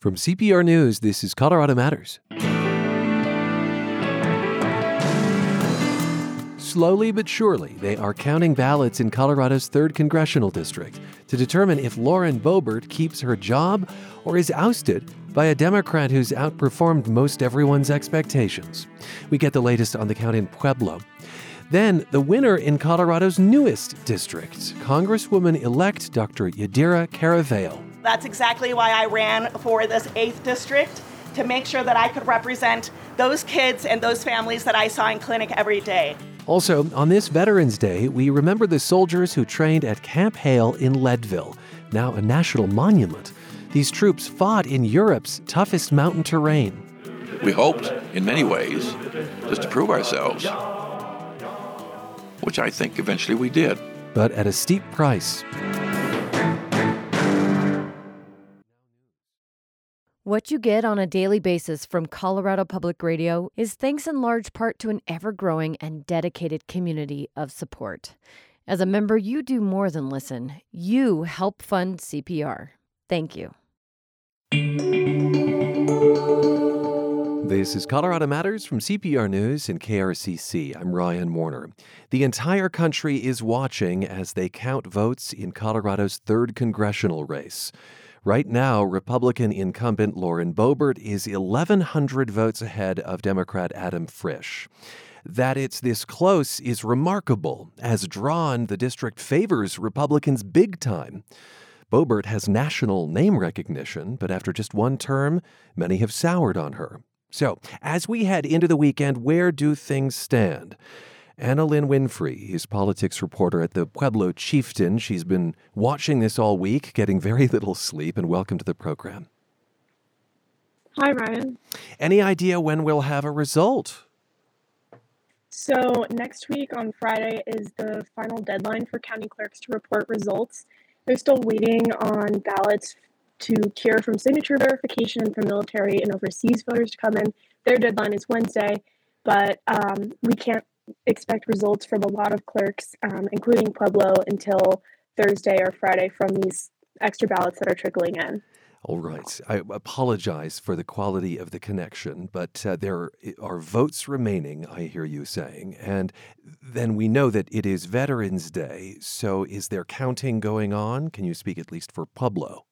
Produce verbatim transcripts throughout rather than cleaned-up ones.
From C P R News, this is Colorado Matters. Slowly but surely, they are counting ballots in Colorado's third Congressional District to determine if Lauren Boebert keeps her job or is ousted by a Democrat who's outperformed most everyone's expectations. We get the latest on the count in Pueblo. Then, the winner in Colorado's newest district, Congresswoman-elect Doctor Yadira Caraveo. That's exactly why I ran for this eighth district, to make sure that I could represent those kids and those families that I saw in clinic every day. Also, on this Veterans Day, we remember the soldiers who trained at Camp Hale in Leadville, now a national monument. These troops fought in Europe's toughest mountain terrain. We hoped, in many ways, just to prove ourselves, which I think eventually we did. But at a steep price. What you get on a daily basis from Colorado Public Radio is thanks in large part to an ever-growing and dedicated community of support. As a member, you do more than listen. You help fund C P R. Thank you. This is Colorado Matters from C P R News and K R C C. I'm Ryan Warner. The entire country is watching as they count votes in Colorado's third congressional race. Right now, Republican incumbent Lauren Boebert is eleven hundred votes ahead of Democrat Adam Frisch. That it's this close is remarkable, as drawn, the district favors Republicans big time. Boebert has national name recognition, but after just one term, many have soured on her. So, as we head into the weekend, where do things stand? Annalyn Winfrey is politics reporter at the Pueblo Chieftain. She's been watching this all week, getting very little sleep, and welcome to the program. Hi, Ryan. Any idea when we'll have a result? So, next week on Friday is the final deadline for county clerks to report results. They're still waiting on ballots to cure from signature verification and for military and overseas voters to come in. Their deadline is Wednesday, but um, we can't expect results from a lot of clerks, um, including Pueblo, until Thursday or Friday from these extra ballots that are trickling in. All right. I apologize for the quality of the connection, but uh, there are votes remaining, I hear you saying. And then we know that it is Veterans Day, so is there counting going on? Can you speak at least for Pueblo?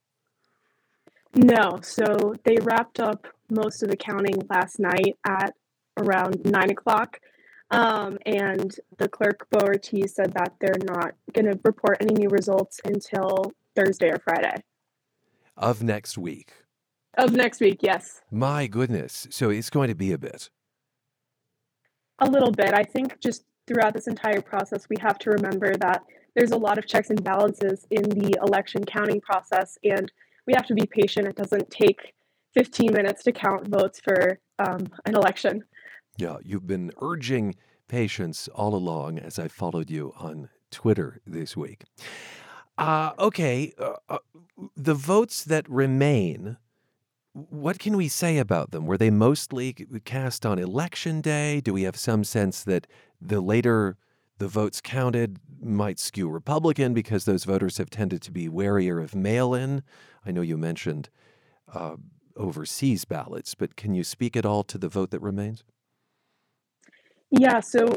No. So they wrapped up most of the counting last night at around nine o'clock. Um, and the clerk, Boerty, said that they're not going to report any new results until Thursday or Friday. Of next week? Of next week, yes. My goodness. So it's going to be a bit. A little bit. I think just throughout this entire process, we have to remember that there's a lot of checks and balances in the election counting process, and we have to be patient. It doesn't take fifteen minutes to count votes for um, an election. Yeah, you've been urging patience all along as I followed you on Twitter this week. Uh, okay, uh, uh, the votes that remain, what can we say about them? Were they mostly cast on Election Day? Do we have some sense that the later the votes counted might skew Republican because those voters have tended to be warier of mail-in? I know you mentioned uh, overseas ballots, but can you speak at all to the vote that remains? Yeah, so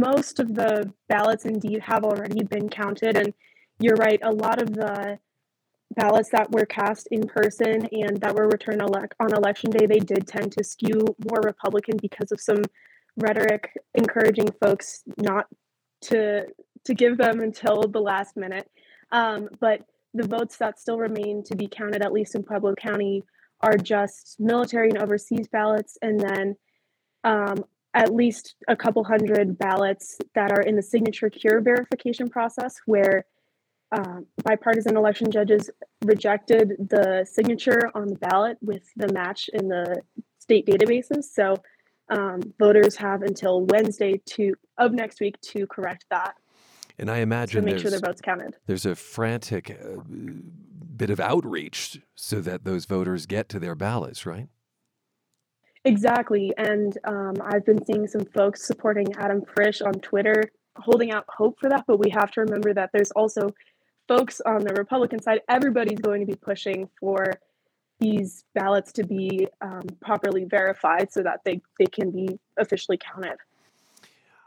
most of the ballots indeed have already been counted, and you're right, a lot of the ballots that were cast in person and that were returned elect- on Election Day, they did tend to skew more Republican because of some rhetoric encouraging folks not to to give them until the last minute. Um, but the votes that still remain to be counted, at least in Pueblo County, are just military and overseas ballots, and then um, at least a couple hundred ballots that are in the signature cure verification process, where uh, bipartisan election judges rejected the signature on the ballot with the match in the state databases. So um, voters have until Wednesday to of next week to correct that. And I imagine to make sure their votes counted. There's a frantic uh, bit of outreach so that those voters get to their ballots, right? Exactly. And um, I've been seeing some folks supporting Adam Frisch on Twitter, holding out hope for that. But we have to remember that there's also folks on the Republican side. Everybody's going to be pushing for these ballots to be um, properly verified so that they, they can be officially counted.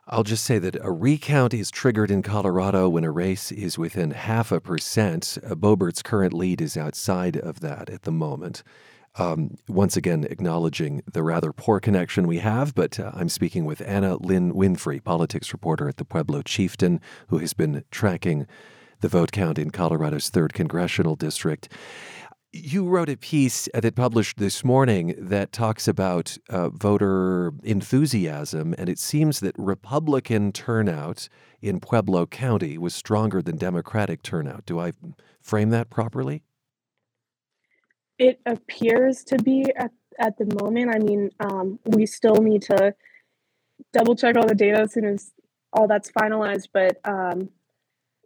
I'll just say that a recount is triggered in Colorado when a race is within half a percent. Boebert's current lead is outside of that at the moment. Um, once again, acknowledging the rather poor connection we have, but uh, I'm speaking with Annalyn Winfrey, politics reporter at the Pueblo Chieftain, who has been tracking the vote count in Colorado's third congressional district. You wrote a piece that published this morning that talks about uh, voter enthusiasm, and it seems that Republican turnout in Pueblo County was stronger than Democratic turnout. Do I frame that properly? It appears to be at, at the moment. I mean, um, we still need to double check all the data as soon as all that's finalized. But um,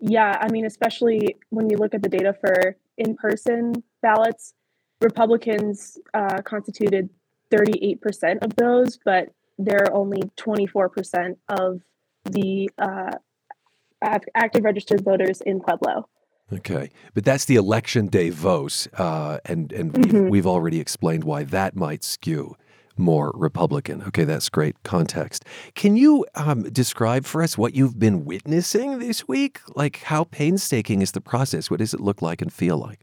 yeah, I mean, especially when you look at the data for in-person ballots, Republicans uh, constituted thirty-eight percent of those, but they're only twenty-four percent of the uh, active registered voters in Pueblo. Okay, but that's the election day vote, uh, and, and mm-hmm. we've, we've already explained why that might skew more Republican. Okay, that's great context. Can you um, describe for us what you've been witnessing this week? Like, how painstaking is the process? What does it look like and feel like?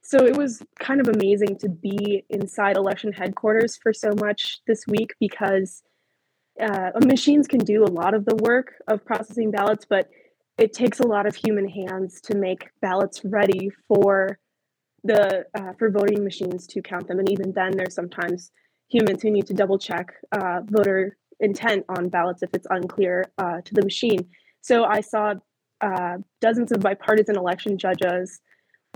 So it was kind of amazing to be inside election headquarters for so much this week because uh, machines can do a lot of the work of processing ballots, but it takes a lot of human hands to make ballots ready for the uh, for voting machines to count them. And even then, there's sometimes humans who need to double check uh, voter intent on ballots if it's unclear uh, to the machine. So I saw uh, dozens of bipartisan election judges.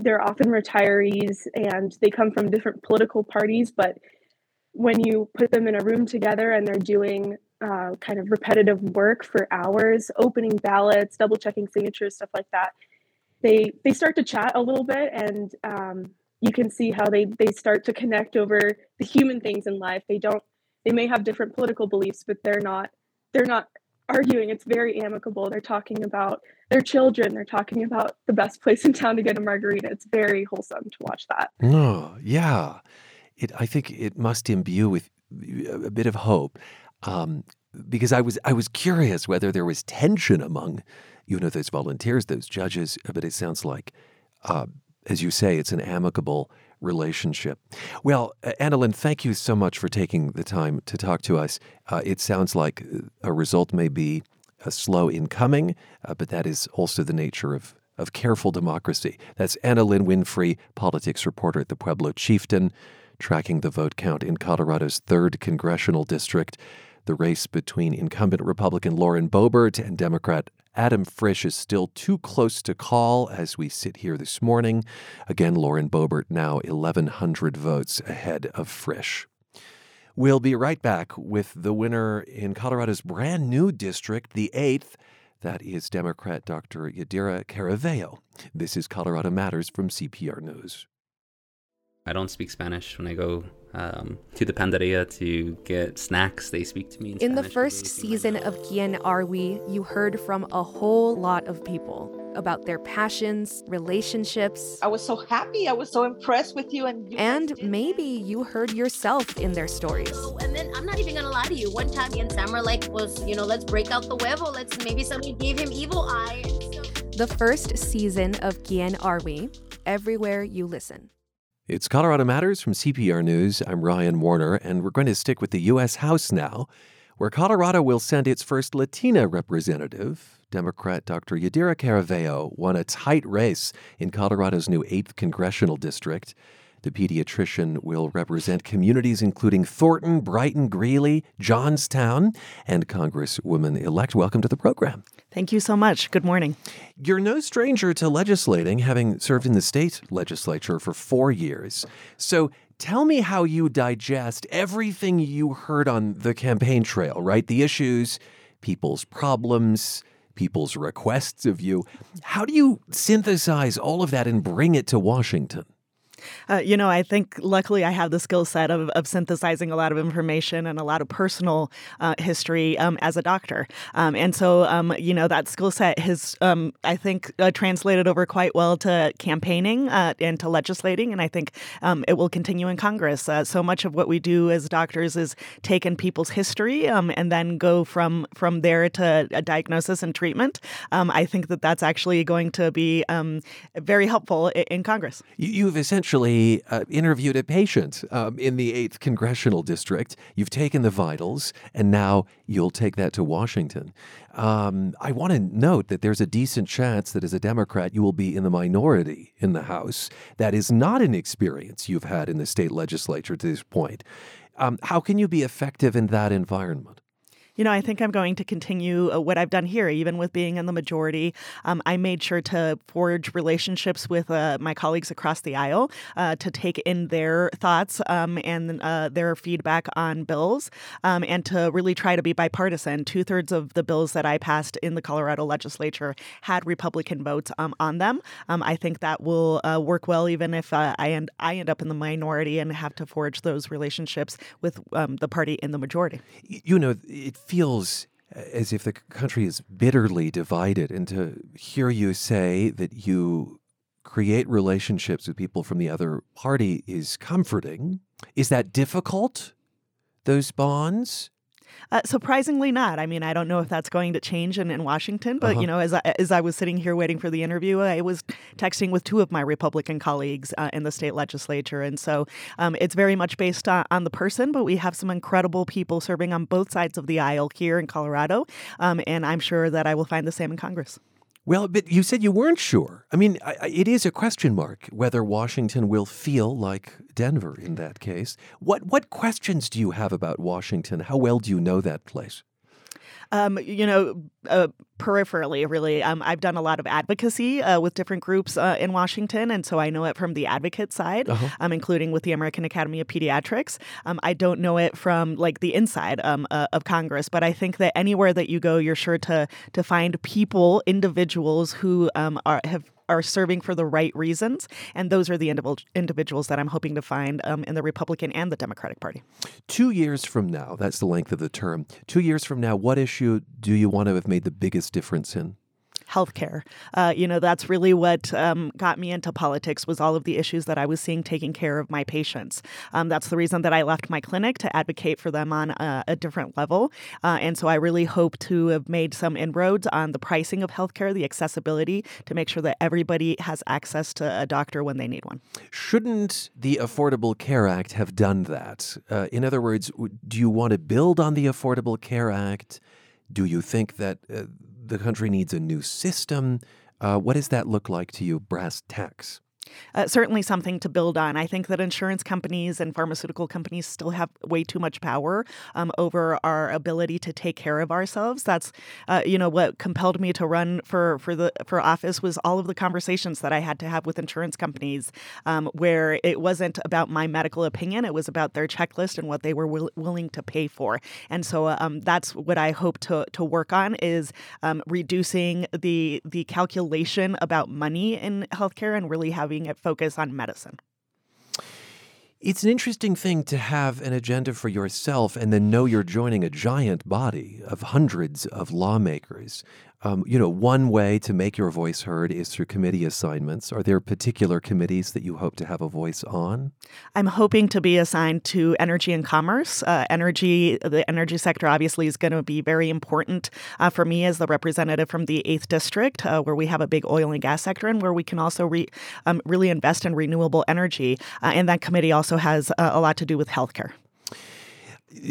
They're often retirees and they come from different political parties, but when you put them in a room together and they're doing uh, kind of repetitive work for hours, opening ballots, double checking signatures, stuff like that, they they start to chat a little bit, and um, you can see how they, they start to connect over the human things in life. They don't, they may have different political beliefs, but they're not, they're not arguing. It's very amicable. They're talking about their children. They're talking about the best place in town to get a margarita. It's very wholesome to watch that. Oh, yeah. It, I think it must imbue with a bit of hope, um, because I was I was curious whether there was tension among, you know, those volunteers, those judges. But it sounds like, uh, as you say, it's an amicable relationship. Well, Annalyn, thank you so much for taking the time to talk to us. Uh, it sounds like a result may be a slow incoming, uh, but that is also the nature of of careful democracy. That's Annalyn Winfrey, politics reporter at the Pueblo Chieftain, tracking the vote count in Colorado's third congressional district. The race between incumbent Republican Lauren Boebert and Democrat Adam Frisch is still too close to call as we sit here this morning. Again, Lauren Boebert now eleven hundred votes ahead of Frisch. We'll be right back with the winner in Colorado's brand new district, the eighth. That is Democrat Doctor Yadira Caraveo. This is Colorado Matters from C P R News. I don't speak Spanish. When I go um, to the Panderia to get snacks, they speak to me in, in Spanish. In the first season of Quién Are We, you heard from a whole lot of people about their passions, relationships. I was so happy. I was so impressed with you. And, you and maybe you heard yourself in their stories. And then I'm not even going to lie to you. One time, Ian Samra like was, you know, let's break out the huevo. Let's maybe somebody gave him evil eye. And so... The first season of Quién Are We, everywhere you listen. It's Colorado Matters from C P R News. I'm Ryan Warner, and we're going to stick with the U S House now, where Colorado will send its first Latina representative. Democrat Doctor Yadira Caraveo won a tight race in Colorado's new eighth Congressional District. The pediatrician will represent communities including Thornton, Brighton, Greeley, Johnstown, and Congresswoman-elect. Welcome to the program. Thank you so much. Good morning. You're no stranger to legislating, having served in the state legislature for four years. So tell me how you digest everything you heard on the campaign trail, right? The issues, people's problems, people's requests of you. How do you synthesize all of that and bring it to Washington? Uh, you know, I think luckily I have the skill set of, of synthesizing a lot of information and a lot of personal uh, history um, as a doctor. Um, and so, um, you know, that skill set has, um, I think, uh, translated over quite well to campaigning uh, and to legislating. And I think um, it will continue in Congress. Uh, so much of what we do as doctors is take in people's history um, and then go from, from there to a diagnosis and treatment. Um, I think that that's actually going to be um, very helpful in, in Congress. You've essentially Actually, uh, interviewed a patient um, in the eighth Congressional District. You've taken the vitals, and now you'll take that to Washington. Um, I want to note that there's a decent chance that as a Democrat, you will be in the minority in the House. That is not an experience you've had in the state legislature to this point. Um, how can you be effective in that environment? You know, I think I'm going to continue uh, what I've done here, even with being in the majority. Um, I made sure to forge relationships with uh, my colleagues across the aisle uh, to take in their thoughts um, and uh, their feedback on bills um, and to really try to be bipartisan. Two thirds of the bills that I passed in the Colorado legislature had Republican votes um, on them. Um, I think that will uh, work well, even if uh, I, end, I end up in the minority and have to forge those relationships with um, the party in the majority. You know, it feels as if the country is bitterly divided, and to hear you say that you create relationships with people from the other party is comforting. Is that difficult, those bonds? Uh, surprisingly not. I mean, I don't know if that's going to change in, in Washington, but, uh-huh. you know, as I, as I was sitting here waiting for the interview, I was texting with two of my Republican colleagues uh, in the state legislature. And so um, it's very much based on, on the person, but we have some incredible people serving on both sides of the aisle here in Colorado. Um, and I'm sure that I will find the same in Congress. Well, but you said you weren't sure. I mean, I, I, it is a question mark whether Washington will feel like Denver in that case. What what questions do you have about Washington? How well do you know that place? Um, you know, uh, peripherally, really. Um, I've done a lot of advocacy uh, with different groups uh, in Washington, and so I know it from the advocate side, uh-huh. um, including with the American Academy of Pediatrics. Um, I don't know it from, like, the inside um, uh, of Congress, but I think that anywhere that you go, you're sure to to find people, individuals who um, are have are serving for the right reasons, and those are the indiv- individuals that I'm hoping to find um, in the Republican and the Democratic Party. Two years from now, that's the length of the term, two years from now, what issue do you want to have made the biggest difference in? Healthcare. Uh, you know, that's really what um, got me into politics, was all of the issues that I was seeing taking care of my patients. Um, that's the reason that I left my clinic, to advocate for them on uh, a different level. Uh, and so I really hope to have made some inroads on the pricing of healthcare, the accessibility, to make sure that everybody has access to a doctor when they need one. Shouldn't the Affordable Care Act have done that? Uh, in other words, do you want to build on the Affordable Care Act? Do you think that uh, the country needs a new system? Uh, what does that look like to you, brass tacks? Uh, certainly something to build on. I think that insurance companies and pharmaceutical companies still have way too much power um, over our ability to take care of ourselves. That's, uh, you know, what compelled me to run for for the for office was all of the conversations that I had to have with insurance companies, um, where it wasn't about my medical opinion. It was about their checklist and what they were will- willing to pay for. And so um, that's what I hope to to work on, is um, reducing the the calculation about money in healthcare and really having at focus on medicine. It's an interesting thing to have an agenda for yourself and then know you're joining a giant body of hundreds of lawmakers. Um, you know, one way to make your voice heard is through committee assignments. Are there particular committees that you hope to have a voice on? I'm hoping to be assigned to energy and commerce. Uh, energy, the energy sector obviously is going to be very important uh, for me as the representative from the eighth District, uh, where we have a big oil and gas sector and where we can also re, um, really invest in renewable energy. Uh, and that committee also has uh, a lot to do with healthcare.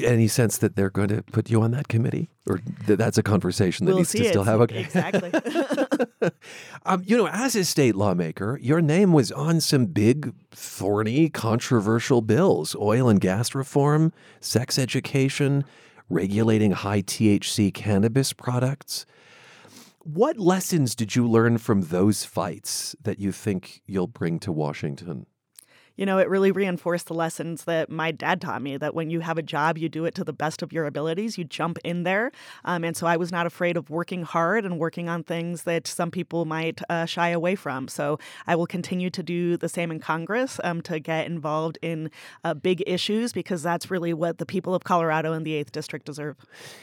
Any sense that they're going to put you on that committee? Or th- that's a conversation that we'll needs to it. still have? Okay. Exactly. um, you know, as a state lawmaker, your name was on some big, thorny, controversial bills. Oil and gas reform, sex education, regulating high T H C cannabis products. What lessons did you learn from those fights that you think you'll bring to Washington? you know, it really reinforced the lessons that my dad taught me, that when you have a job, you do it to the best of your abilities. You jump in there. Um, and so I was not afraid of working hard and working on things that some people might uh, shy away from. So I will continue to do the same in Congress, um, to get involved in uh, big issues, because that's really what the people of Colorado and the eighth District deserve.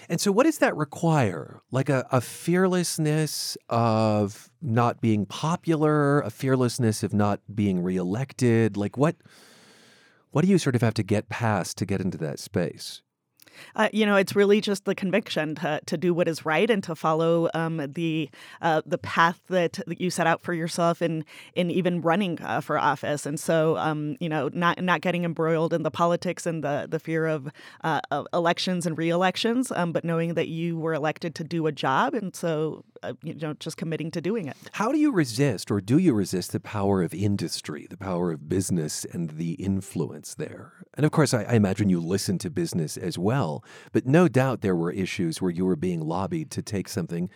And so what does that require? Like a, a fearlessness of not being popular, a fearlessness of not being reelected? Like what, what do you sort of have to get past to get into that space? Uh, you know, it's really just the conviction to to do what is right and to follow um, the uh, the path that you set out for yourself in in even running uh, for office. And so, um, you know, not not getting embroiled in the politics and the the fear of, uh, of elections and re-elections, um, but knowing that you were elected to do a job. And so, uh, you know, just committing to doing it. How do you resist, or do you resist, the power of industry, the power of business and the influence there? And of course, I, I imagine you listen to business as well. But no doubt there were issues where you were being lobbied to take something,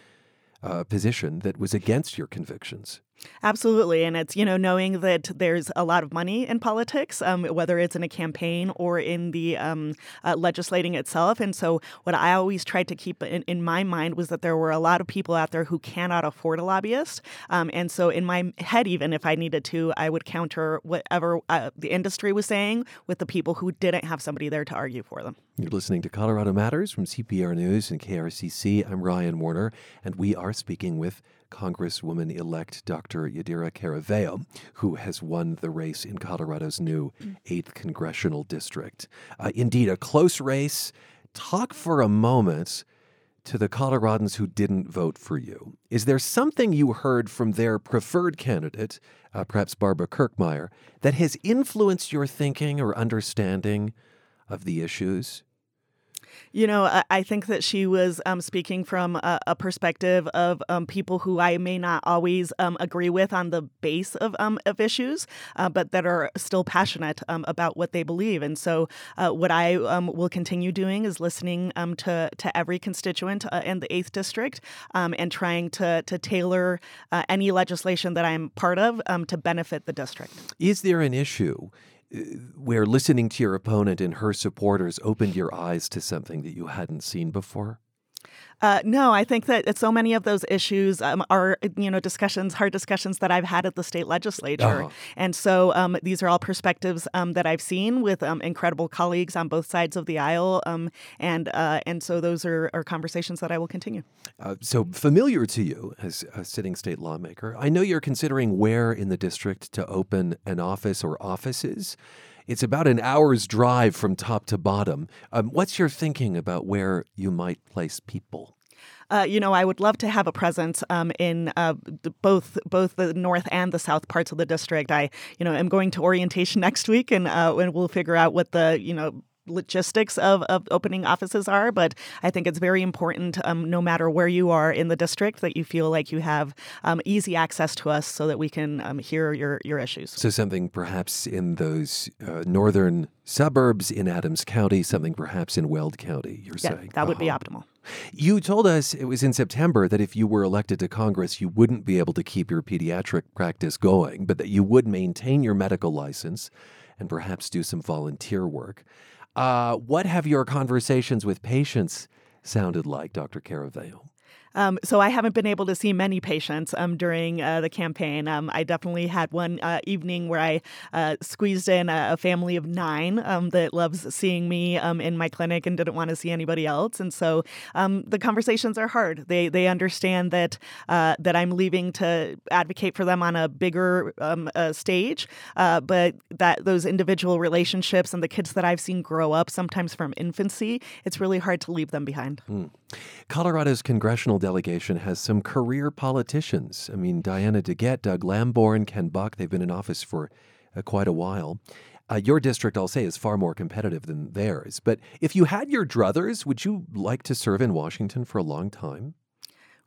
a position that was against your convictions. Absolutely. And it's, you know, knowing that there's a lot of money in politics, um, whether it's in a campaign or in the um, uh, legislating itself. And so what I always tried to keep in, in my mind was that there were a lot of people out there who cannot afford a lobbyist. Um, and so in my head, even if I needed to, I would counter whatever uh, the industry was saying with the people who didn't have somebody there to argue for them. You're listening to Colorado Matters from C P R News and K R C C. I'm Ryan Warner, and we are speaking with Congresswoman-elect Doctor Yadira Caraveo, who has won the race in Colorado's new eighth Congressional District. Uh, indeed, a close race. Talk for a moment to the Coloradans who didn't vote for you. Is there something you heard from their preferred candidate, uh, perhaps Barbara Kirkmeyer, that has influenced your thinking or understanding of the issues? You know, I think that she was um, speaking from a, a perspective of um, people who I may not always um, agree with on the base of um, of issues, uh, but that are still passionate um, about what they believe. And so uh, what I um, will continue doing is listening um, to, to every constituent uh, in the eighth District um, and trying to, to tailor uh, any legislation that I'm part of um, to benefit the district. Is there an issue where listening to your opponent and her supporters opened your eyes to something that you hadn't seen before? Uh, no, I think that so many of those issues um, are, you know, discussions, hard discussions that I've had at the state legislature. Uh-huh. And so um, these are all perspectives um, that I've seen with um, incredible colleagues on both sides of the aisle. Um, and uh, and so those are, are conversations that I will continue. Uh, so familiar to you as a sitting state lawmaker, I know you're considering where in the district to open an office or offices. It's about an hour's drive from top to bottom. Um, what's your thinking about where you might place people? Uh, you know, I would love to have a presence um, in uh, both both the north and the south parts of the district. I, you know, am going to orientation next week, and uh, and we'll figure out what the, you know, logistics of, of opening offices are. But I think it's very important, um, no matter where you are in the district, that you feel like you have um, easy access to us so that we can um, hear your, your issues. So something perhaps in those uh, northern suburbs in Adams County, something perhaps in Weld County, you're yeah, saying. That would uh-huh. be optimal. You told us, it was in September, that if you were elected to Congress, you wouldn't be able to keep your pediatric practice going, but that you would maintain your medical license and perhaps do some volunteer work. Uh, what have your conversations with patients sounded like, Doctor Caraveo? Um, so I haven't been able to see many patients um, during uh, the campaign. Um, I definitely had one uh, evening where I uh, squeezed in a, a family of nine um, that loves seeing me um, in my clinic and didn't want to see anybody else. And so um, the conversations are hard. They they understand that uh, that I'm leaving to advocate for them on a bigger um, uh, stage, uh, but that those individual relationships and the kids that I've seen grow up, sometimes from infancy, it's really hard to leave them behind. Mm. Colorado's congressional delegation has some career politicians. I mean, Diana DeGette, Doug Lamborn, Ken Buck, they've been in office for uh, quite a while. Uh, your district, I'll say, is far more competitive than theirs. But if you had your druthers, would you like to serve in Washington for a long time?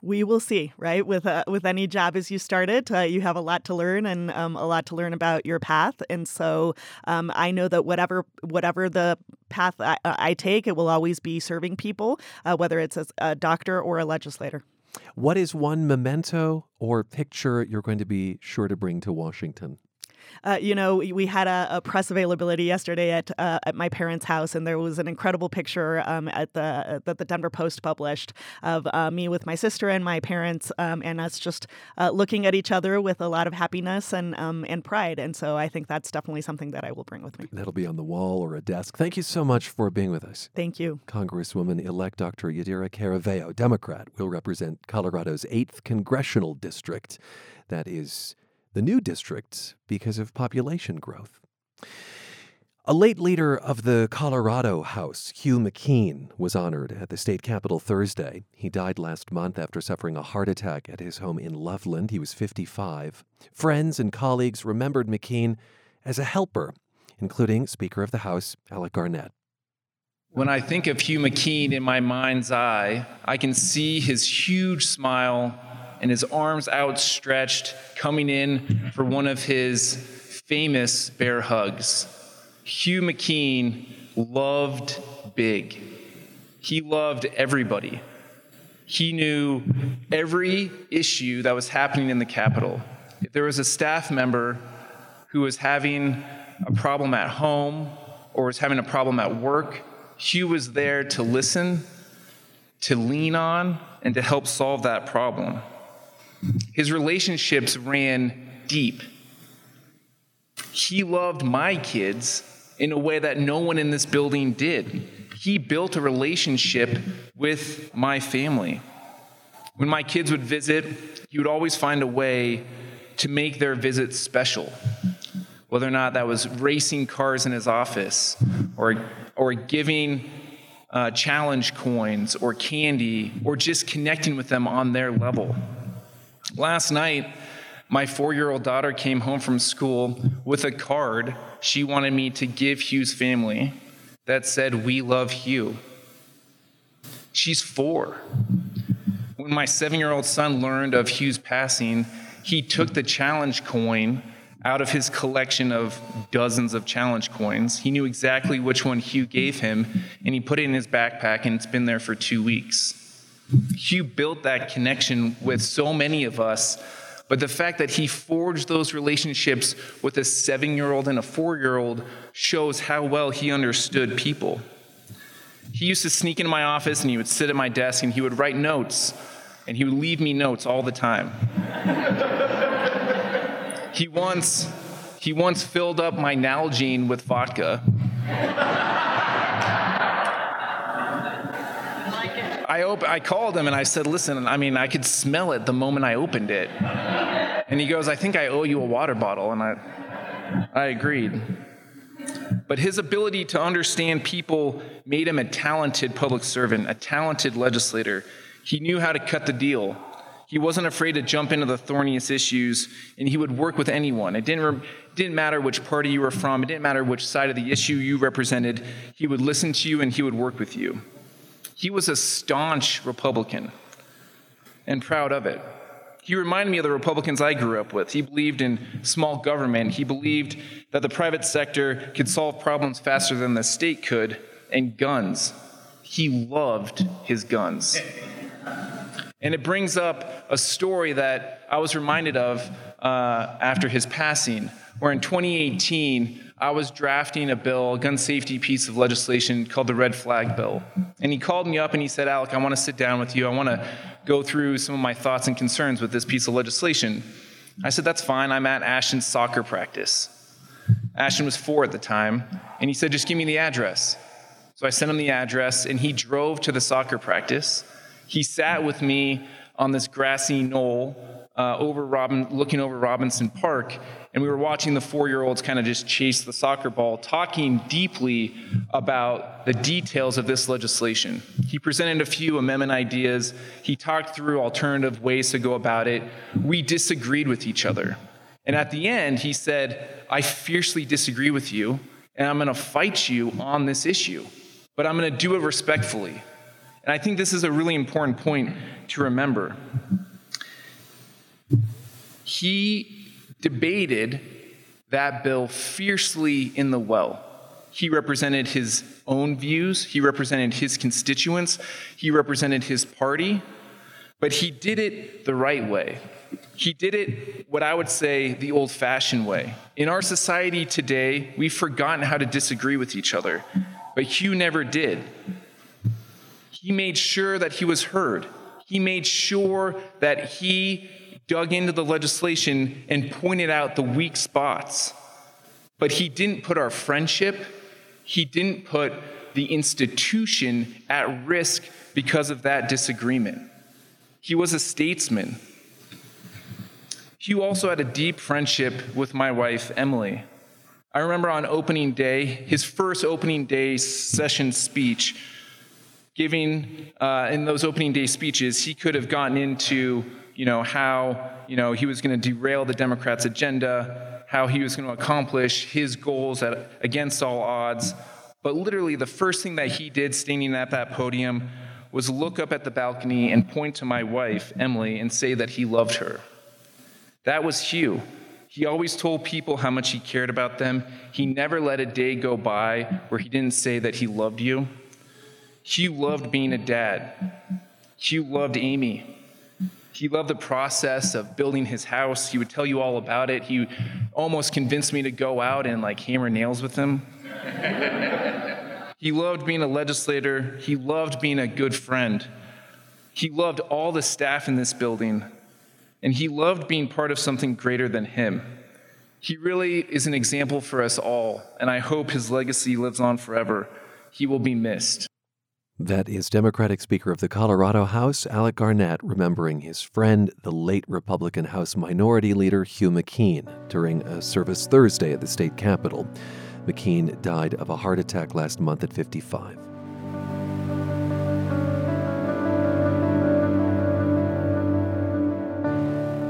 We will see, right? With uh, with any job as you start it, uh, you have a lot to learn and um, a lot to learn about your path. And so um, I know that whatever whatever the path I, I take, it will always be serving people, uh, whether it's as a doctor or a legislator. What is one memento or picture you're going to be sure to bring to Washington? Uh, you know, we had a, a press availability yesterday at uh, at my parents' house, and there was an incredible picture um, at the uh, that the Denver Post published of uh, me with my sister and my parents, um, and us just uh, looking at each other with a lot of happiness and um, and pride. And so I think that's definitely something that I will bring with me. That'll be on the wall or a desk. Thank you so much for being with us. Thank you. Congresswoman-elect Doctor Yadira Caraveo, Democrat, will represent Colorado's eighth Congressional District. That is the new district because of population growth. A late leader of the Colorado House, Hugh McKean, was honored at the state capitol Thursday. He died last month after suffering a heart attack at his home in Loveland. He was fifty-five. Friends and colleagues remembered McKean as a helper, including Speaker of the House, Alec Garnett. When I think of Hugh McKean in my mind's eye, I can see his huge smile and his arms outstretched coming in for one of his famous bear hugs. Hugh McKean loved big. He loved everybody. He knew every issue that was happening in the Capitol. If there was a staff member who was having a problem at home or was having a problem at work, Hugh was there to listen, to lean on, and to help solve that problem. His relationships ran deep. He loved my kids in a way that no one in this building did. He built a relationship with my family. When my kids would visit, he would always find a way to make their visit special, whether or not that was racing cars in his office or, or giving uh, challenge coins or candy or just connecting with them on their level. Last night, my four-year-old daughter came home from school with a card she wanted me to give Hugh's family that said, "We love Hugh." She's four. When my seven-year-old son learned of Hugh's passing, he took the challenge coin out of his collection of dozens of challenge coins. He knew exactly which one Hugh gave him, and he put it in his backpack, and it's been there for two weeks. Hugh built that connection with so many of us. But the fact that he forged those relationships with a seven-year-old and a four-year-old shows how well he understood people. He used to sneak into my office, and he would sit at my desk, and he would write notes, and he would leave me notes all the time. He once, he once filled up my Nalgene with vodka. I, op- I called him and I said, "Listen, I mean, I could smell it the moment I opened it." And he goes, "I think I owe you a water bottle." And I, I agreed. But his ability to understand people made him a talented public servant, a talented legislator. He knew how to cut the deal. He wasn't afraid to jump into the thorniest issues, and he would work with anyone. It didn't, re- didn't matter which party you were from. It didn't matter which side of the issue you represented. He would listen to you, and he would work with you. He was a staunch Republican and proud of it. He reminded me of the Republicans I grew up with. He believed in small government. He believed that the private sector could solve problems faster than the state could, and guns. He loved his guns. And it brings up a story that I was reminded of uh, after his passing, where in twenty eighteen, I was drafting a bill, a gun safety piece of legislation called the Red Flag Bill. And he called me up and he said, "Alec, I want to sit down with you. I want to go through some of my thoughts and concerns with this piece of legislation." I said, "That's fine. I'm at Ashton's soccer practice." Ashton was four at the time. And he said, "Just give me the address." So I sent him the address and he drove to the soccer practice. He sat with me on this grassy knoll Uh, over Robin, looking over Robinson Park, and we were watching the four-year-olds kind of just chase the soccer ball, talking deeply about the details of this legislation. He presented a few amendment ideas. He talked through alternative ways to go about it. We disagreed with each other. And at the end, he said, "I fiercely disagree with you, and I'm going to fight you on this issue, but I'm going to do it respectfully." And I think this is a really important point to remember. He debated that bill fiercely in the well. He represented his own views. He represented his constituents. He represented his party. But he did it the right way. He did it what I would say the old-fashioned way. In our society today, we've forgotten how to disagree with each other, but Hugh never did. He made sure that he was heard. He made sure that he dug into the legislation and pointed out the weak spots. But he didn't put our friendship, he didn't put the institution at risk because of that disagreement. He was a statesman. Hugh also had a deep friendship with my wife, Emily. I remember on opening day, his first opening day session speech, giving, uh, in those opening day speeches, he could have gotten into, you know, how, you know, he was going to derail the Democrats' agenda, how he was going to accomplish his goals at, against all odds. But literally the first thing that he did standing at that podium was look up at the balcony and point to my wife, Emily, and say that he loved her. That was Hugh. He always told people how much he cared about them. He never let a day go by where he didn't say that he loved you. Hugh loved being a dad. Hugh loved Amy. He loved the process of building his house. He would tell you all about it. He almost convinced me to go out and like hammer nails with him. He loved being a legislator. He loved being a good friend. He loved all the staff in this building. And he loved being part of something greater than him. He really is an example for us all, and I hope his legacy lives on forever. He will be missed. That is Democratic Speaker of the Colorado House, Alec Garnett, remembering his friend, the late Republican House Minority Leader Hugh McKean, during a service Thursday at the state capitol. McKean died of a heart attack last month at fifty-five.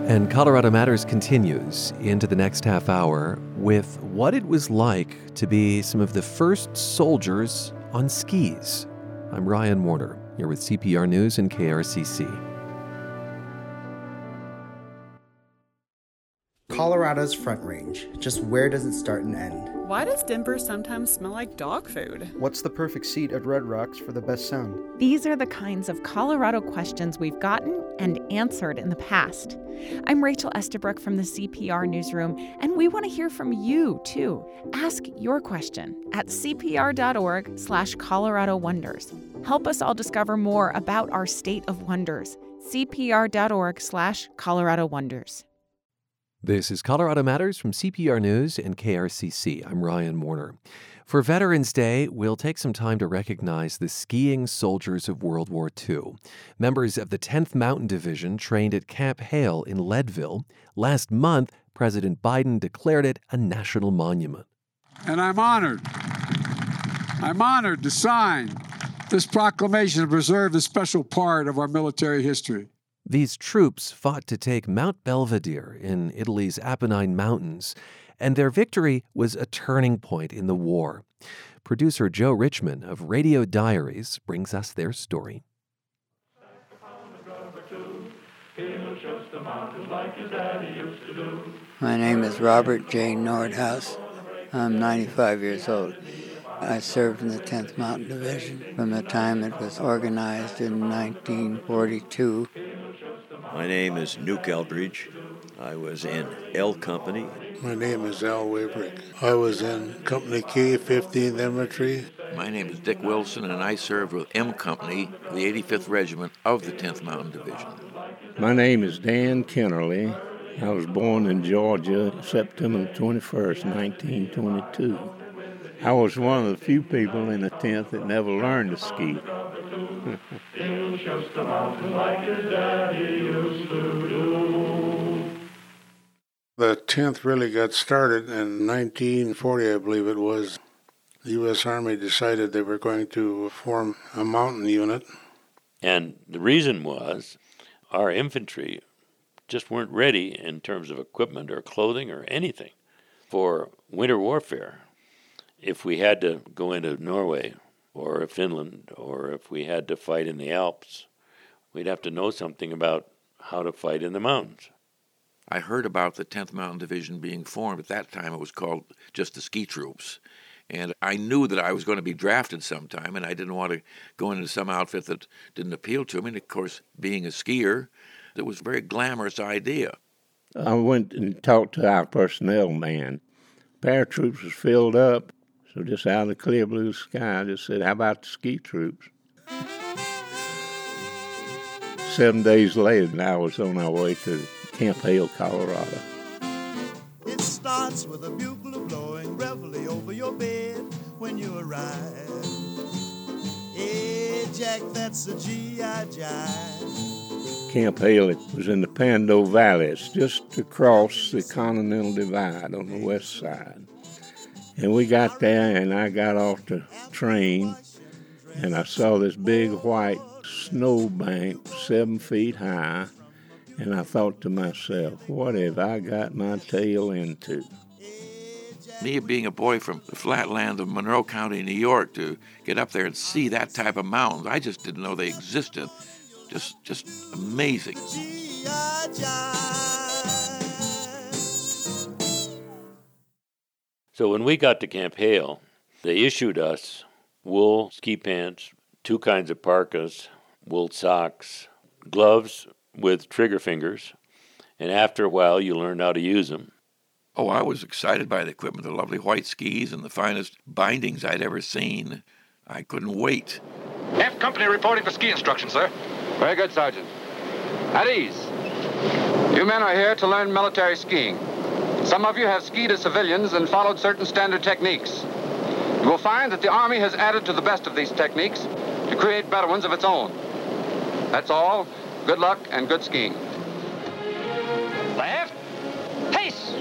And Colorado Matters continues into the next half hour with what it was like to be some of the first soldiers on skis. I'm Ryan Warner, here with C P R News and K R C C. Colorado's Front Range. Just where does it start and end? Why does Denver sometimes smell like dog food? What's the perfect seat at Red Rocks for the best sound? These are the kinds of Colorado questions we've gotten and answered in the past. I'm Rachel Estabrook from the C P R Newsroom, and we want to hear from you, too. Ask your question at cpr.org slash Colorado Wonders. Help us all discover more about our state of wonders. cpr.org slash Colorado Wonders. This is Colorado Matters from C P R News and K R C C. I'm Ryan Warner. For Veterans Day, we'll take some time to recognize the skiing soldiers of World War Two. Members of the tenth Mountain Division trained at Camp Hale in Leadville. Last month, President Biden declared it a national monument. And I'm honored. I'm honored to sign this proclamation to preserve this special part of our military history. These troops fought to take Mount Belvedere in Italy's Apennine Mountains, and their victory was a turning point in the war. Producer Joe Richman of Radio Diaries brings us their story. My name is Robert J. Nordhaus. I'm ninety-five years old. I served in the tenth Mountain Division from the time it was organized in nineteen forty-two. My name is Newt Eldridge. I was in L Company. My name is Al Waverick. I was in Company K, fifteenth Infantry. My name is Dick Wilson, and I served with M Company, the eighty-fifth Regiment of the tenth Mountain Division. My name is Dan Kennerly. I was born in Georgia, September twenty-first, nineteen twenty-two. I was one of the few people in the tenth that never learned to ski. The tenth really got started in nineteen forty, I believe it was. The U S Army decided they were going to form a mountain unit. And the reason was our infantry just weren't ready in terms of equipment or clothing or anything for winter warfare. If we had to go into Norway or Finland, or if we had to fight in the Alps, we'd have to know something about how to fight in the mountains. I heard about the tenth Mountain Division being formed. At that time, it was called just the ski troops. And I knew that I was going to be drafted sometime, and I didn't want to go into some outfit that didn't appeal to me. And, of course, being a skier, it was a very glamorous idea. I went and talked to our personnel man. Paratroops was filled up, so just out of the clear blue sky, I just said, how about the ski troops? Seven days later, and I was on our way to Camp Hale, Colorado. It starts with a bugle blowing reveille over your bed when you arrive. Hey, Jack, that's a G I jive. Camp Hale, it was in the Pando Valley. It's just across the Continental Divide on the west side. And we got there, and I got off the train, and I saw this big white snowbank seven feet high, and I thought to myself, what have I got my tail into? Me being a boy from the flatland of Monroe County, New York, to get up there and see that type of mountains, I just didn't know they existed. Just just amazing. So when we got to Camp Hale, they issued us wool ski pants, two kinds of parkas, wool socks, gloves with trigger fingers, and after a while you learned how to use them. Oh, I was excited by the equipment, the lovely white skis and the finest bindings I'd ever seen. I couldn't wait. Half company reporting for ski instruction, sir. Very good, Sergeant. At ease. You men are here to learn military skiing. Some of you have skied as civilians and followed certain standard techniques. You will find that the Army has added to the best of these techniques to create better ones of its own. That's all. Good luck and good skiing. Left. Pace!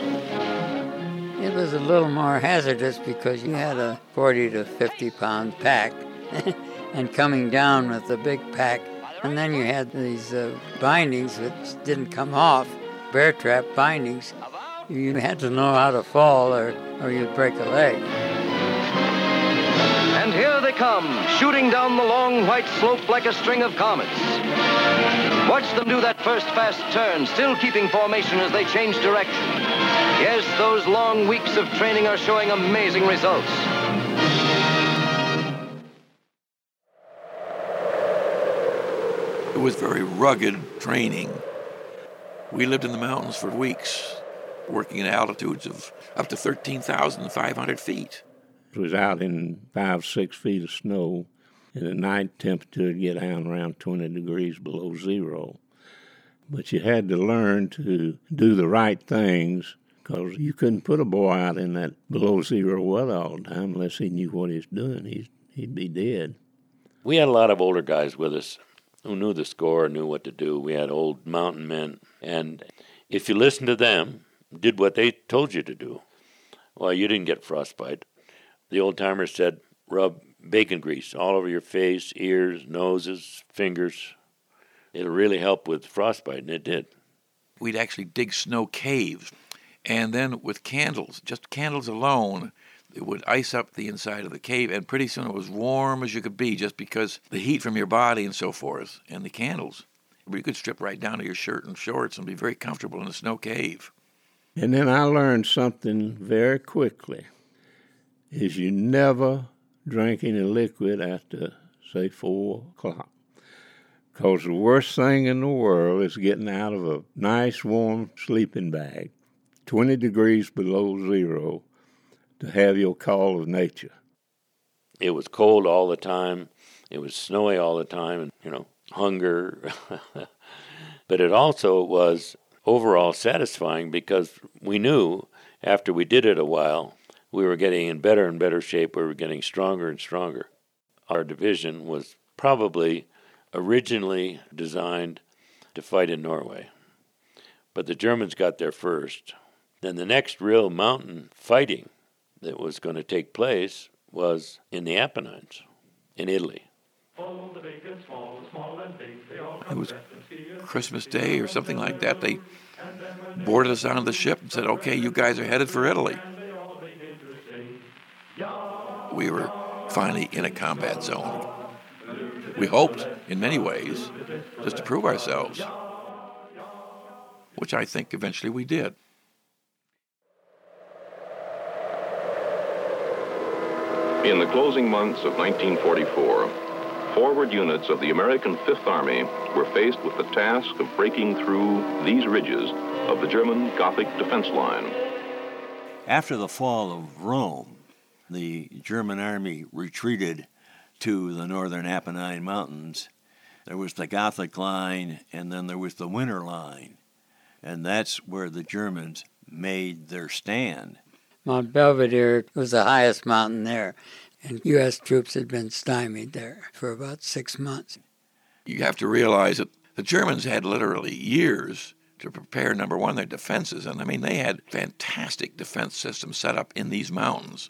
It was a little more hazardous because you had a forty to fifty pound pack and coming down with a big pack. And then you had these uh, bindings which didn't come off, bear trap bindings. You had to know how to fall or, or you'd break a leg. And here they come, shooting down the long white slope like a string of comets. Watch them do that first fast turn, still keeping formation as they change direction. Yes, those long weeks of training are showing amazing results. It was very rugged training. We lived in the mountains for weeks, working at altitudes of up to thirteen thousand five hundred feet. It was out in five, six feet of snow, and at night temperature would get down around twenty degrees below zero. But you had to learn to do the right things because you couldn't put a boy out in that below zero weather all the time unless he knew what he was doing. He'd, he'd be dead. We had a lot of older guys with us who knew the score, knew what to do. We had old mountain men, and if you listened to them, did what they told you to do, well, you didn't get frostbite. The old-timer said, rub bacon grease all over your face, ears, noses, fingers. It'll really help with frostbite, and it did. We'd actually dig snow caves, and then with candles, just candles alone, it would ice up the inside of the cave, and pretty soon it was warm as you could be just because the heat from your body and so forth, and the candles. You could strip right down to your shirt and shorts and be very comfortable in a snow cave. And then I learned something very quickly. Is you never drink any liquid after, say, four o'clock. Because the worst thing in the world is getting out of a nice, warm sleeping bag, twenty degrees below zero, to have your call of nature. It was cold all the time. It was snowy all the time, and, you know, hunger. But it also was overall satisfying because we knew after we did it a while, we were getting in better and better shape. We were getting stronger and stronger. Our division was probably originally designed to fight in Norway. But the Germans got there first. Then the next real mountain fighting that was going to take place was in the Apennines, in Italy. It was Christmas Day or something like that. They boarded us onto the ship and said, okay, you guys are headed for Italy. We were finally in a combat zone. We hoped, in many ways, just to prove ourselves, which I think eventually we did. In the closing months of nineteen forty-four, forward units of the American Fifth Army were faced with the task of breaking through these ridges of the German Gothic defense line. After the fall of Rome, the German army retreated to the northern Apennine Mountains. There was the Gothic line, and then there was the Winter line. And that's where the Germans made their stand. Mount Belvedere was the highest mountain there, and U S troops had been stymied there for about six months. You have to realize that the Germans had literally years to prepare, number one, their defenses. And, I mean, they had fantastic defense systems set up in these mountains.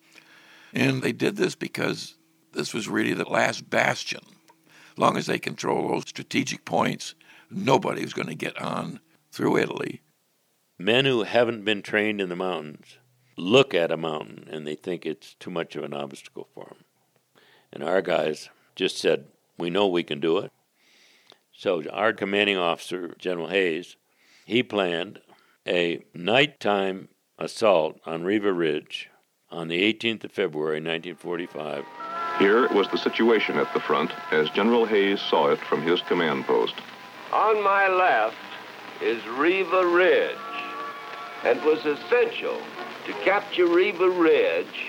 And they did this because this was really the last bastion. As long as they control those strategic points, nobody was going to get on through Italy. Men who haven't been trained in the mountains look at a mountain and they think it's too much of an obstacle for them. And our guys just said, we know we can do it. So our commanding officer, General Hayes, he planned a nighttime assault on Riva Ridge on the eighteenth of February, nineteen forty-five. Here was the situation at the front as General Hayes saw it from his command post. On my left is Riva Ridge, and it was essential to capture Riva Ridge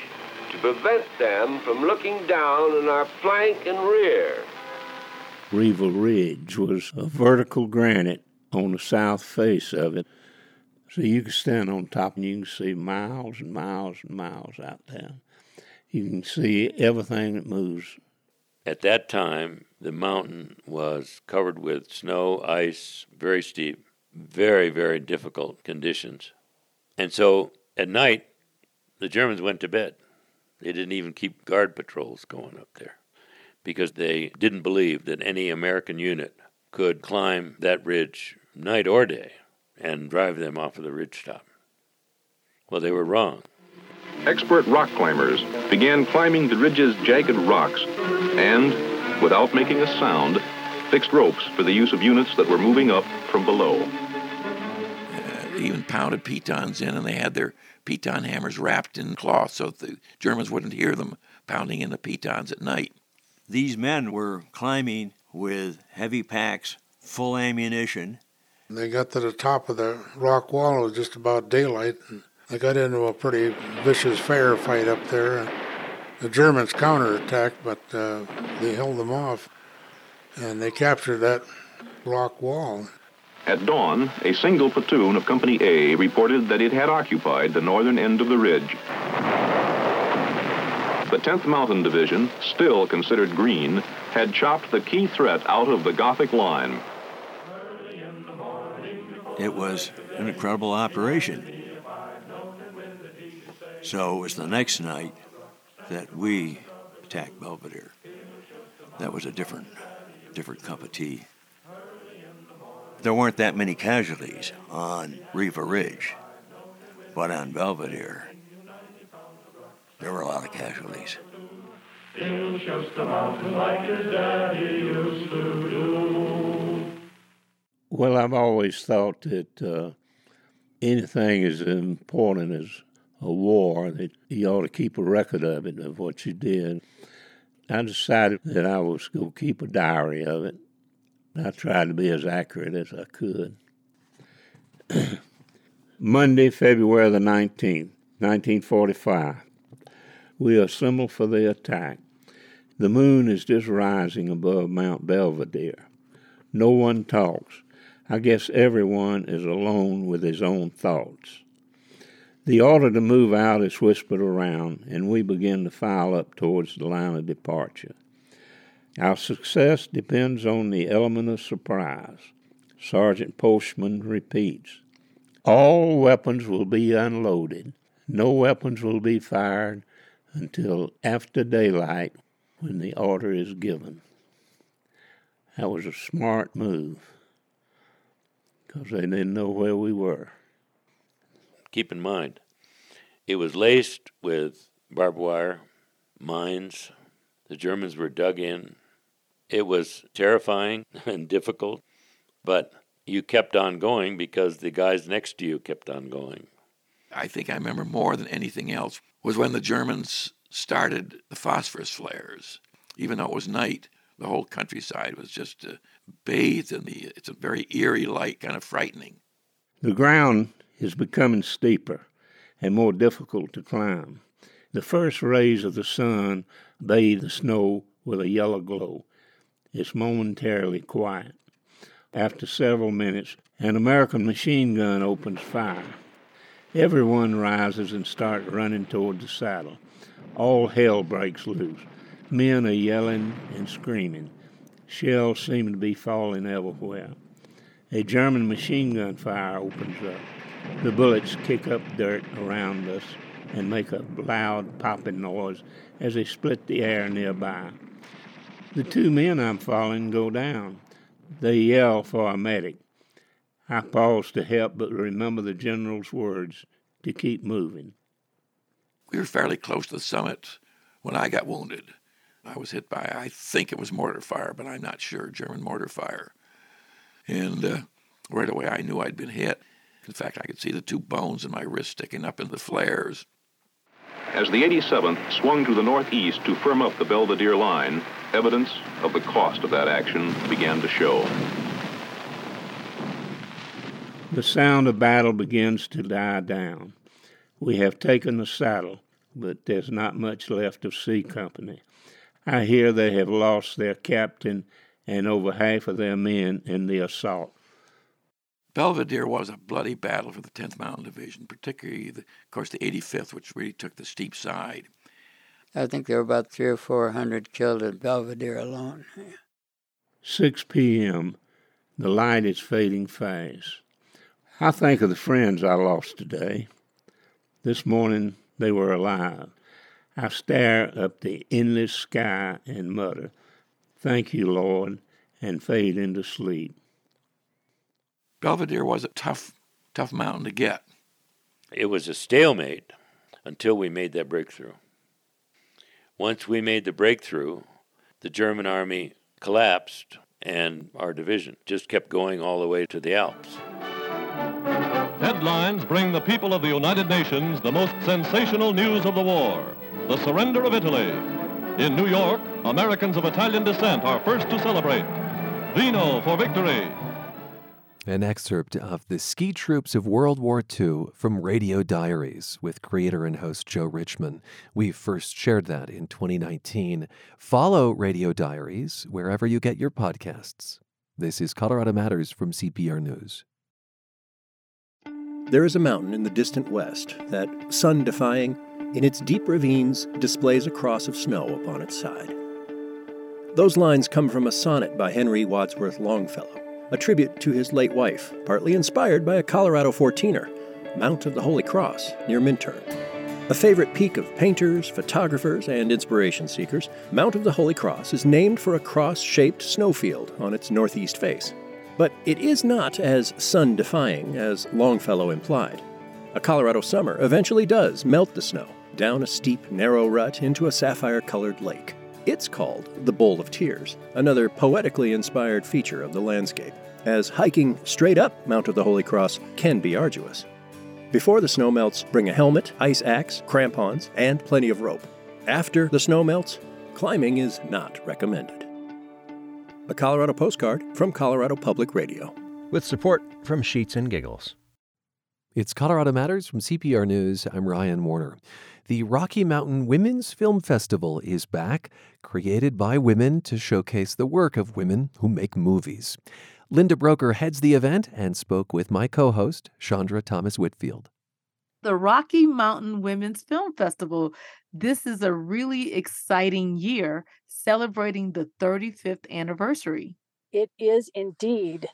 to prevent them from looking down on our flank and rear. Riva Ridge was a vertical granite on the south face of it. So you can stand on top and you can see miles and miles and miles out there. You can see everything that moves. At that time, the mountain was covered with snow, ice, very steep, very, very difficult conditions. And so at night, the Germans went to bed. They didn't even keep guard patrols going up there because they didn't believe that any American unit could climb that ridge night or day and drive them off of the ridge top. Well, they were wrong. Expert rock climbers began climbing the ridge's jagged rocks and, without making a sound, fixed ropes for the use of units that were moving up from below. Uh, they even pounded pitons in, and they had their piton hammers wrapped in cloth so that the Germans wouldn't hear them pounding in the pitons at night. These men were climbing with heavy packs, full ammunition. They got to the top of the rock wall. It was just about daylight, and they got into a pretty vicious firefight up there. The Germans counterattacked, but uh, they held them off, and they captured that rock wall. At dawn, a single platoon of Company A reported that it had occupied the northern end of the ridge. The tenth Mountain Division, still considered green, had chopped the key threat out of the Gothic line. It was an incredible operation. So it was the next night that we attacked Belvedere. That was a different, different cup of tea. There weren't that many casualties on Riva Ridge, but on Belvedere, there were a lot of casualties. Still shows the mountain like his daddy used to do. Well, I've always thought that uh, anything as important as a war, that you ought to keep a record of it, of what you did. I decided that I was going to keep a diary of it. I tried to be as accurate as I could. Monday, February the nineteenth, nineteen forty-five. We assemble for the attack. The moon is just rising above Mount Belvedere. No one talks. I guess everyone is alone with his own thoughts. The order to move out is whispered around, and we begin to file up towards the line of departure. Our success depends on the element of surprise. Sergeant Postman repeats, all weapons will be unloaded. No weapons will be fired until after daylight when the order is given. That was a smart move because they didn't know where we were. Keep in mind, it was laced with barbed wire, mines. The Germans were dug in. It was terrifying and difficult, but you kept on going because the guys next to you kept on going. I think I remember more than anything else was when the Germans started the phosphorus flares. Even though it was night, The whole countryside was just uh, bathed in the, it's a very eerie light, kind of frightening. The ground is becoming steeper and more difficult to climb. The first rays of the sun bathe the snow with a yellow glow. It's momentarily quiet. After several minutes, an American machine gun opens fire. Everyone rises and starts running toward the saddle. All hell breaks loose. Men are yelling and screaming. Shells seem to be falling everywhere. A German machine gun fire opens up. The bullets kick up dirt around us and make a loud popping noise as they split the air nearby. The two men I'm following go down. They yell for a medic. I pause to help, but remember the general's words to keep moving. We were fairly close to the summit when I got wounded. I was hit by, I think it was mortar fire, but I'm not sure, German mortar fire. And uh, right away I knew I'd been hit. In fact, I could see the two bones in my wrist sticking up in the flares. As the eighty-seventh swung to the northeast to firm up the Belvedere line, evidence of the cost of that action began to show. The sound of battle begins to die down. We have taken the saddle, but there's not much left of C Company. I hear they have lost their captain and over half of their men in the assault. Belvedere was a bloody battle for the tenth Mountain Division, particularly, the, of course, the eighty-fifth, which really took the steep side. I think there were about three or four hundred killed at Belvedere alone. six p.m., the light is fading fast. I think of the friends I lost today. This morning, they were alive. I stare up the endless sky and mutter, "Thank you, Lord," and fade into sleep. Belvedere was a tough, tough mountain to get. It was a stalemate until we made that breakthrough. Once we made the breakthrough, the German army collapsed, and our division just kept going all the way to the Alps. Headlines bring the people of the United Nations the most sensational news of the war, the surrender of Italy. In New York, Americans of Italian descent are first to celebrate. Vino for victory. An excerpt of The Ski Troops of World War Two from Radio Diaries with creator and host Joe Richman. We first shared that in twenty nineteen. Follow Radio Diaries wherever you get your podcasts. This is Colorado Matters from C P R News. There is a mountain in the distant west that, sun-defying, in its deep ravines displays a cross of snow upon its side. Those lines come from a sonnet by Henry Wadsworth Longfellow, a tribute to his late wife, partly inspired by a Colorado fourteener, Mount of the Holy Cross, near Minturn. A favorite peak of painters, photographers, and inspiration seekers, Mount of the Holy Cross is named for a cross-shaped snowfield on its northeast face. But it is not as sun-defying as Longfellow implied. A Colorado summer eventually does melt the snow down a steep, narrow rut into a sapphire-colored lake. It's called the Bowl of Tears, another poetically inspired feature of the landscape, as hiking straight up Mount of the Holy Cross can be arduous. Before the snow melts, bring a helmet, ice axe, crampons, and plenty of rope. After the snow melts, climbing is not recommended. A Colorado postcard from Colorado Public Radio, with support from Sheets and Giggles. It's Colorado Matters from C P R News. I'm Ryan Warner. The Rocky Mountain Women's Film Festival is back, created by women to showcase the work of women who make movies. Linda Broecker heads the event and spoke with my co-host, Chandra Thomas Whitfield. The Rocky Mountain Women's Film Festival. This is a really exciting year, celebrating the thirty-fifth anniversary. It is indeed.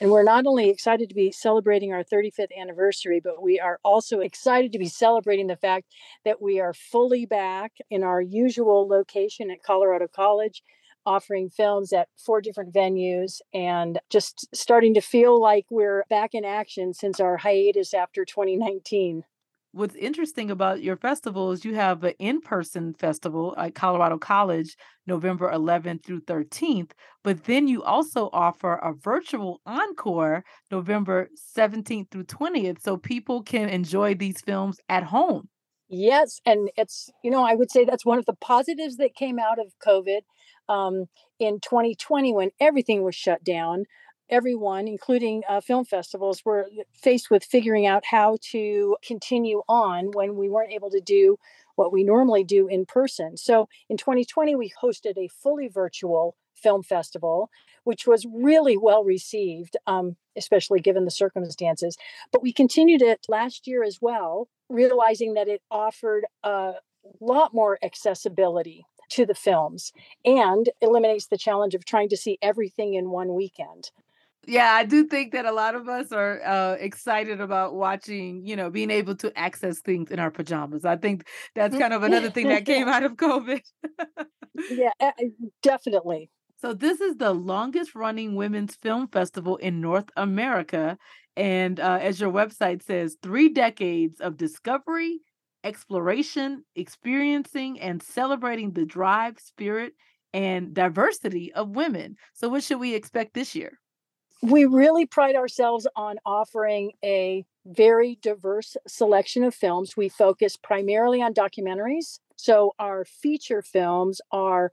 And we're not only excited to be celebrating our thirty-fifth anniversary, but we are also excited to be celebrating the fact that we are fully back in our usual location at Colorado College, offering films at four different venues and just starting to feel like we're back in action since our hiatus after twenty nineteen. What's interesting about your festival is you have an in-person festival at Colorado College, November eleventh through thirteenth, but then you also offer a virtual encore November seventeenth through twentieth, so people can enjoy these films at home. Yes. And it's, you know, I would say that's one of the positives that came out of COVID. Um, in twenty twenty, when everything was shut down, everyone, including uh, film festivals, were faced with figuring out how to continue on when we weren't able to do what we normally do in person. So in twenty twenty, we hosted a fully virtual film festival, which was really well received, um, especially given the circumstances. But we continued it last year as well, realizing that it offered a lot more accessibility to the films and eliminates the challenge of trying to see everything in one weekend. Yeah, I do think that a lot of us are uh, excited about watching, you know, being able to access things in our pajamas. I think that's kind of another thing that came out of COVID. Yeah, definitely. So this is the longest running women's film festival in North America. And uh, as your website says, three decades of discovery, exploration, experiencing, and celebrating the drive, spirit, and diversity of women. So what should we expect this year? We really pride ourselves on offering a very diverse selection of films. We focus primarily on documentaries. So our feature films are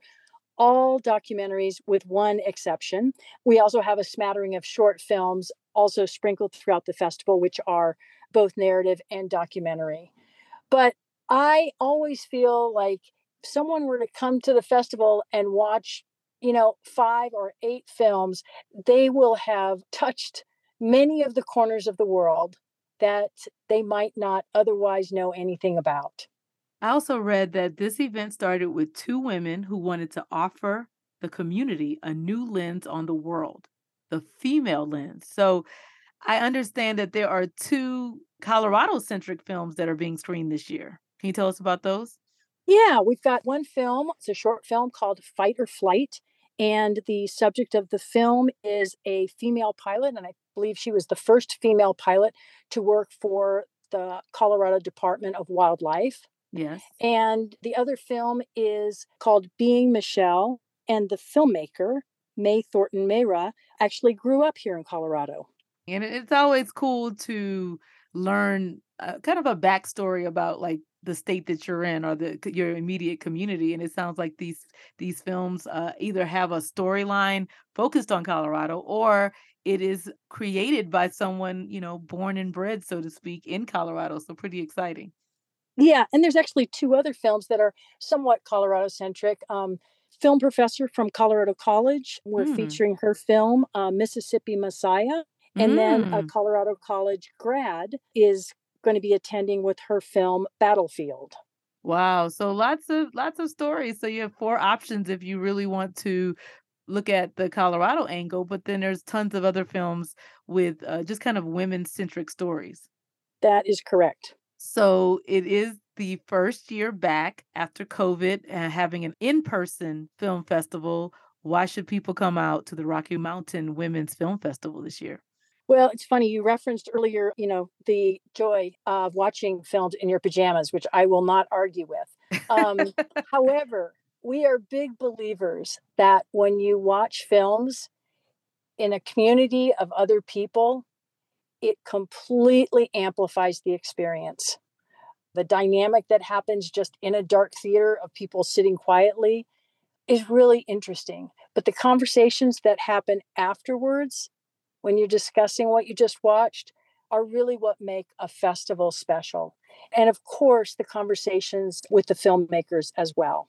all documentaries with one exception. We also have a smattering of short films also sprinkled throughout the festival, which are both narrative and documentary. But I always feel like if someone were to come to the festival and watch, you know, five or eight films, they will have touched many of the corners of the world that they might not otherwise know anything about. I also read that this event started with two women who wanted to offer the community a new lens on the world, the female lens. So I understand that there are two Colorado-centric films that are being screened this year. Can you tell us about those? Yeah, we've got one film. It's a short film called Fight or Flight. And the subject of the film is a female pilot, and I believe she was the first female pilot to work for the Colorado Department of Wildlife. Yes. And the other film is called Being Michelle, and the filmmaker, Mae Thornton Mayra, actually grew up here in Colorado. And it's always cool to learn uh, kind of a backstory about like the state that you're in or the your immediate community. And it sounds like these these films uh, either have a storyline focused on Colorado, or it is created by someone, you know, born and bred, so to speak, in Colorado. So pretty exciting. Yeah. And there's actually two other films that are somewhat Colorado-centric. Um, film professor from Colorado College. We're mm. featuring her film, uh, Mississippi Messiah. And mm. then a Colorado College grad is going to be attending with her film Battlefield. Wow. So lots of lots of stories. So you have four options if you really want to look at the Colorado angle, but then there's tons of other films with uh, just kind of women-centric stories. That is correct. So it is the first year back after COVID and uh, having an in-person film festival. Why should people come out to the Rocky Mountain Women's Film Festival this year? Well, it's funny. You referenced earlier, you know, the joy of watching films in your pajamas, which I will not argue with. Um, however, we are big believers that when you watch films in a community of other people, it completely amplifies the experience. The dynamic that happens just in a dark theater of people sitting quietly is really interesting. But the conversations that happen afterwards, when you're discussing what you just watched, are really what make a festival special. And of course, the conversations with the filmmakers as well.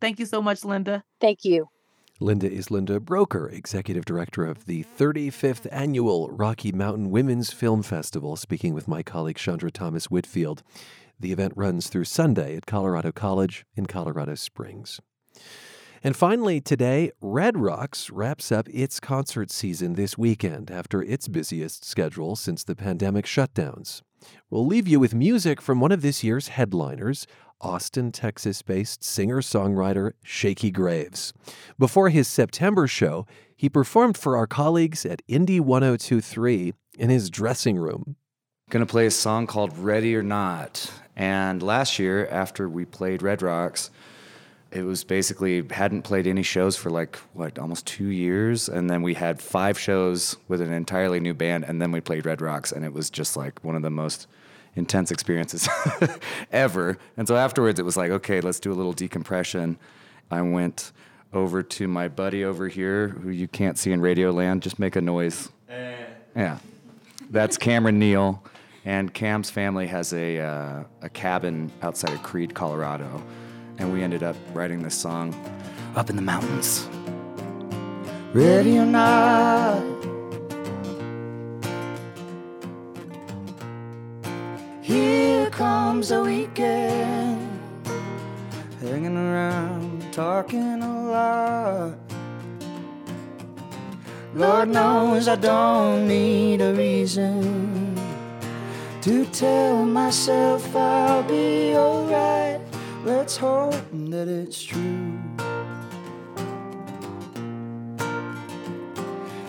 Thank you so much, Linda. Thank you. Linda is Linda Broecker, Executive Director of the thirty-fifth Annual Rocky Mountain Women's Film Festival, speaking with my colleague Chandra Thomas Whitfield. The event runs through Sunday at Colorado College in Colorado Springs. And finally today, Red Rocks wraps up its concert season this weekend after its busiest schedule since the pandemic shutdowns. We'll leave you with music from one of this year's headliners, Austin, Texas-based singer-songwriter Shaky Graves. Before his September show, he performed for our colleagues at Indie one oh two point three in his dressing room. Gonna play a song called Ready or Not. And last year, after we played Red Rocks, it was basically, hadn't played any shows for like, what, almost two years. And then we had five shows with an entirely new band, and then we played Red Rocks. And it was just like one of the most intense experiences ever. And so afterwards it was like, okay, let's do a little decompression. I went over to my buddy over here who you can't see in Radio Land. Just make a noise. Eh. Yeah. That's Cameron Neal. And Cam's family has a uh, a cabin outside of Creede, Colorado. And we ended up writing this song, Up in the Mountains. Ready or not, here comes a weekend, hanging around, talking a lot. Lord knows I don't need a reason to tell myself I'll be alright. Let's hope that it's true.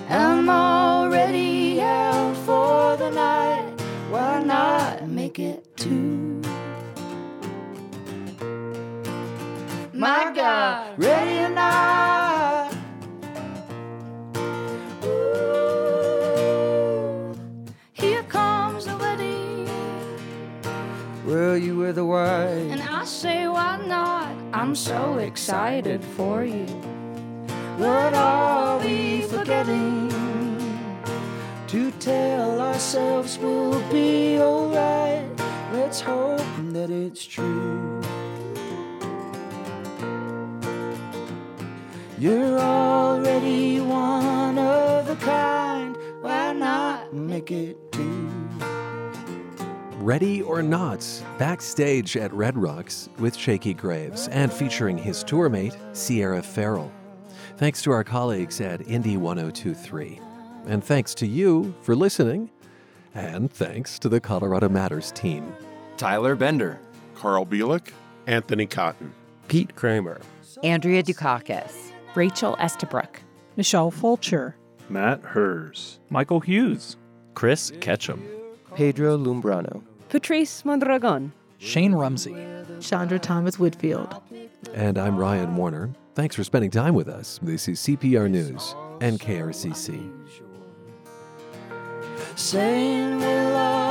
I'm already out for the night. Why not make it two? My God, ready or not? Ooh, here comes the wedding. Well, you were the wife, and I say why not? I'm so excited for you. What are we forgetting? To tell ourselves we'll be alright. Let's hope that it's true. You're already one of a kind. Why not make it two? Ready or Not, backstage at Red Rocks with Shaky Graves and featuring his tourmate, Sierra Farrell. Thanks to our colleagues at Indie one oh two point three. And thanks to you for listening. And thanks to the Colorado Matters team. Tyler Bender. Carl Bielek. Anthony Cotton. Pete Kramer. Andrea Dukakis. Rachel Estabrook. Michelle Fulcher. Matt Hers. Michael Hughes. Chris Ketchum. Pedro Lumbrano. Patrice Mondragon. Shane Rumsey. Chandra Thomas Whitfield. And I'm Ryan Warner. Thanks for spending time with us. This is C P R News and K R C C. Saying we love